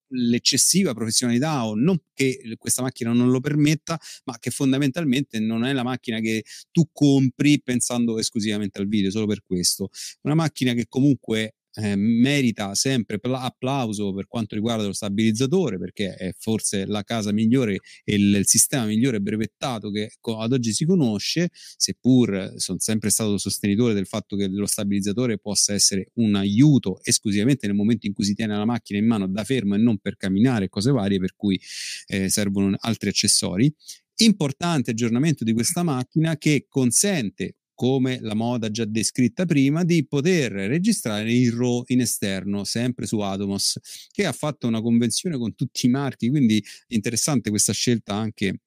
l'eccessiva professionalità, o non che questa macchina non lo permetta, ma che fondamentalmente non è la macchina che tu compri pensando esclusivamente al video, solo per questo. Una macchina che comunque merita sempre applauso per quanto riguarda lo stabilizzatore, perché è forse la casa migliore e il sistema migliore brevettato che ad oggi si conosce, seppur sono sempre stato sostenitore del fatto che lo stabilizzatore possa essere un aiuto esclusivamente nel momento in cui si tiene la macchina in mano da fermo e non per camminare e cose varie, per cui servono altri accessori. Importante aggiornamento di questa macchina che consente, come la moda già descritta prima, di poter registrare il RAW in esterno, sempre su Atomos, che ha fatto una convenzione con tutti i marchi, quindi interessante questa scelta anche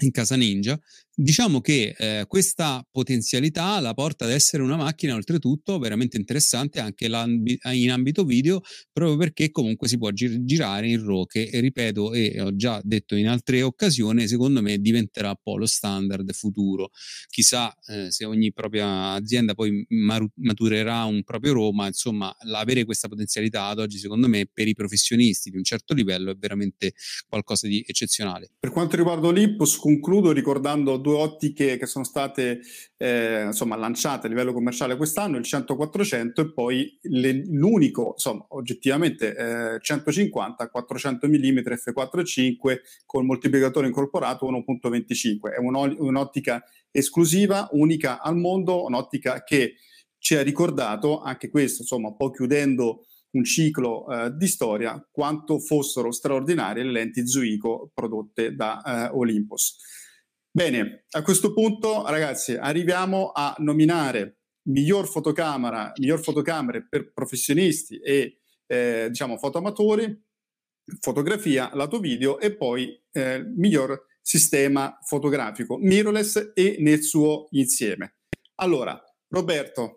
in casa Ninja. Diciamo che questa potenzialità la porta ad essere una macchina oltretutto veramente interessante anche in ambito video, proprio perché comunque si può girare in RAW, che ripeto e ho già detto in altre occasioni, secondo me diventerà un po' lo standard futuro. Chissà se ogni propria azienda poi maturerà un proprio RAW, ma insomma avere questa potenzialità ad oggi secondo me per i professionisti di un certo livello è veramente qualcosa di eccezionale. Per quanto riguarda Olympus, concludo ricordando due ottiche che sono state insomma lanciate a livello commerciale quest'anno, il 100-400 e poi l'unico, insomma oggettivamente 150-400 mm f4.5 con moltiplicatore incorporato 1.25. È un'ottica esclusiva, unica al mondo, un'ottica che ci ha ricordato anche questo, insomma un po' chiudendo un ciclo di storia, quanto fossero straordinarie le lenti Zuiko prodotte da Olympus. Bene, a questo punto ragazzi arriviamo a nominare miglior fotocamere per professionisti e diciamo fotoamatori, fotografia, lato video, e poi miglior sistema fotografico mirrorless e nel suo insieme. Allora, Roberto,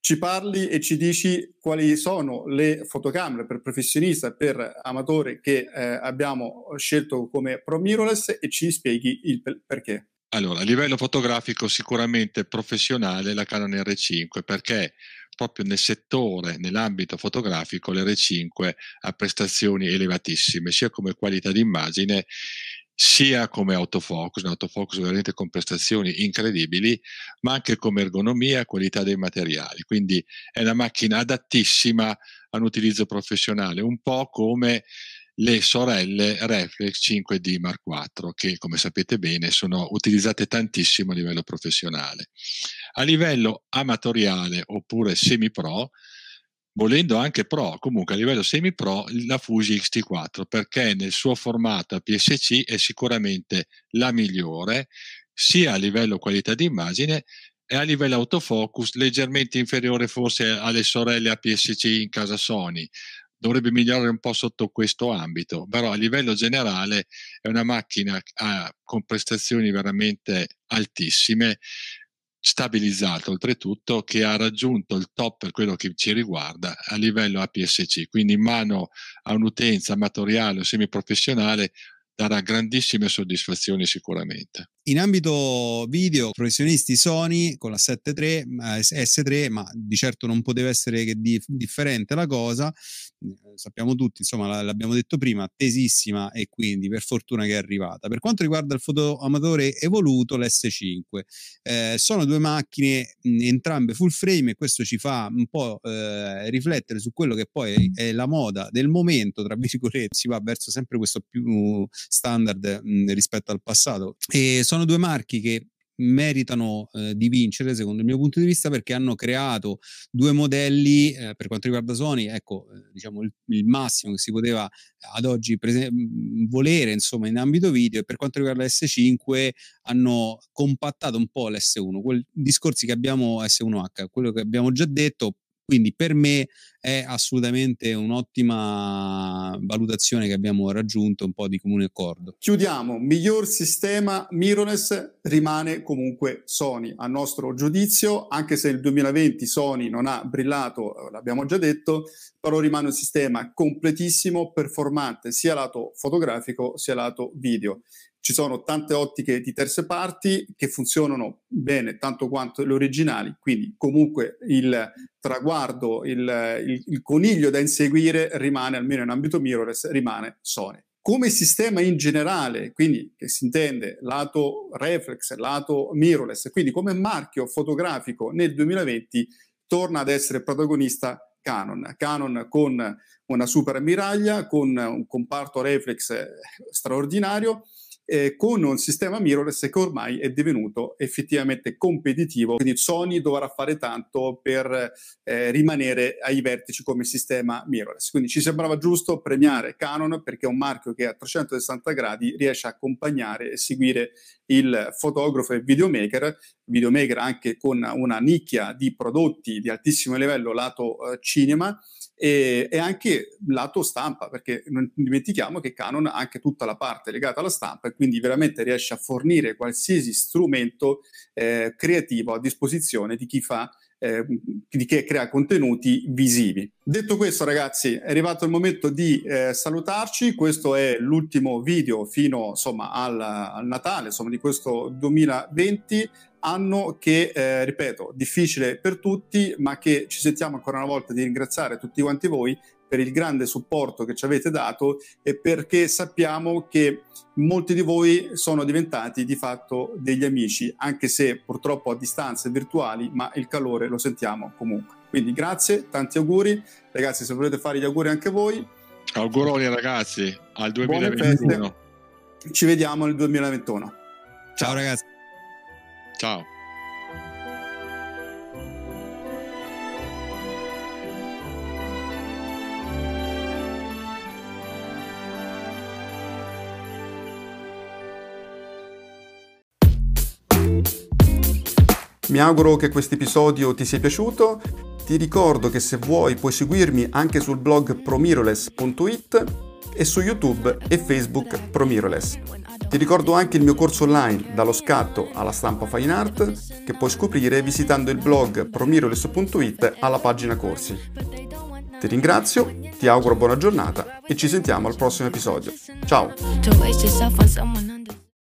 ci parli e ci dici quali sono le fotocamere per professionista e per amatore che abbiamo scelto come ProMirrorless, e ci spieghi il perché. Allora, a livello fotografico sicuramente professionale la Canon R5, perché proprio nel settore, nell'ambito fotografico, l'R5 ha prestazioni elevatissime, sia come qualità d'immagine sia come autofocus, un autofocus veramente con prestazioni incredibili, ma anche come ergonomia, qualità dei materiali. Quindi è una macchina adattissima a un utilizzo professionale, un po' come le sorelle reflex 5D Mark IV, che come sapete bene sono utilizzate tantissimo a livello professionale. A livello amatoriale oppure semi-pro, volendo anche pro, comunque a livello semi-pro la Fuji X-T4, perché nel suo formato APS-C è sicuramente la migliore, sia a livello qualità di immagine e a livello autofocus, leggermente inferiore forse alle sorelle APS-C in casa Sony. Dovrebbe migliorare un po' sotto questo ambito, però a livello generale è una macchina con prestazioni veramente altissime, stabilizzata oltretutto, che ha raggiunto il top per quello che ci riguarda a livello APS-C, quindi in mano a un'utenza amatoriale o semiprofessionale darà grandissime soddisfazioni sicuramente. In ambito video, professionisti Sony con la S3, ma di certo non poteva essere che differente la cosa. Sappiamo tutti, insomma, l'abbiamo detto prima, attesissima, e quindi per fortuna che è arrivata. Per quanto riguarda il fotoamatore evoluto, l'S5, sono due macchine entrambe full frame, e questo ci fa un po' riflettere su quello che poi è la moda del momento, tra virgolette. Si va verso sempre questo più standard rispetto al passato, e sono due marchi che meritano di vincere, secondo il mio punto di vista, perché hanno creato due modelli, per quanto riguarda Sony, ecco, diciamo il massimo che si poteva ad oggi volere, insomma, in ambito video. E per quanto riguarda l'S5 hanno compattato un po' l'S1, quello che abbiamo già detto. Quindi per me è assolutamente un'ottima valutazione che abbiamo raggiunto un po' di comune accordo. Chiudiamo, miglior sistema mirrorless rimane comunque Sony, a nostro giudizio, anche se il 2020 Sony non ha brillato, l'abbiamo già detto, però rimane un sistema completissimo, performante, sia lato fotografico sia lato video. Ci sono tante ottiche di terze parti che funzionano bene tanto quanto le originali, quindi comunque il traguardo, il coniglio da inseguire rimane, almeno in ambito mirrorless, rimane Sony. Come sistema in generale, quindi che si intende lato reflex, lato mirrorless, quindi come marchio fotografico nel 2020 torna ad essere protagonista Canon, con una super ammiraglia, con un comparto reflex straordinario, con un sistema mirrorless che ormai è divenuto effettivamente competitivo. Quindi Sony dovrà fare tanto per rimanere ai vertici come sistema mirrorless, quindi ci sembrava giusto premiare Canon, perché è un marchio che a 360 gradi riesce a accompagnare e seguire il fotografo e videomaker, anche con una nicchia di prodotti di altissimo livello lato cinema e anche lato stampa, perché non dimentichiamo che Canon ha anche tutta la parte legata alla stampa, e quindi veramente riesce a fornire qualsiasi strumento creativo a disposizione di chi crea contenuti visivi. Detto questo, ragazzi, è arrivato il momento di salutarci. Questo è l'ultimo video fino, insomma, al Natale, insomma, di questo 2020, anno che, ripeto, difficile per tutti, ma che ci sentiamo ancora una volta di ringraziare tutti quanti voi per il grande supporto che ci avete dato, e perché sappiamo che molti di voi sono diventati di fatto degli amici, anche se purtroppo a distanze virtuali, ma il calore lo sentiamo comunque. Quindi grazie, tanti auguri. Ragazzi, se volete fare gli auguri anche voi. Auguroni ragazzi, al 2021. Ci vediamo nel 2021. Ciao ragazzi. Ciao. Mi auguro che questo episodio ti sia piaciuto. Ti ricordo che se vuoi puoi seguirmi anche sul blog promirrorless.it e su YouTube e Facebook ProMirrorless. Ti ricordo anche il mio corso online dallo scatto alla stampa fine art che puoi scoprire visitando il blog promirrorless.it alla pagina corsi. Ti ringrazio, ti auguro buona giornata e ci sentiamo al prossimo episodio. Ciao!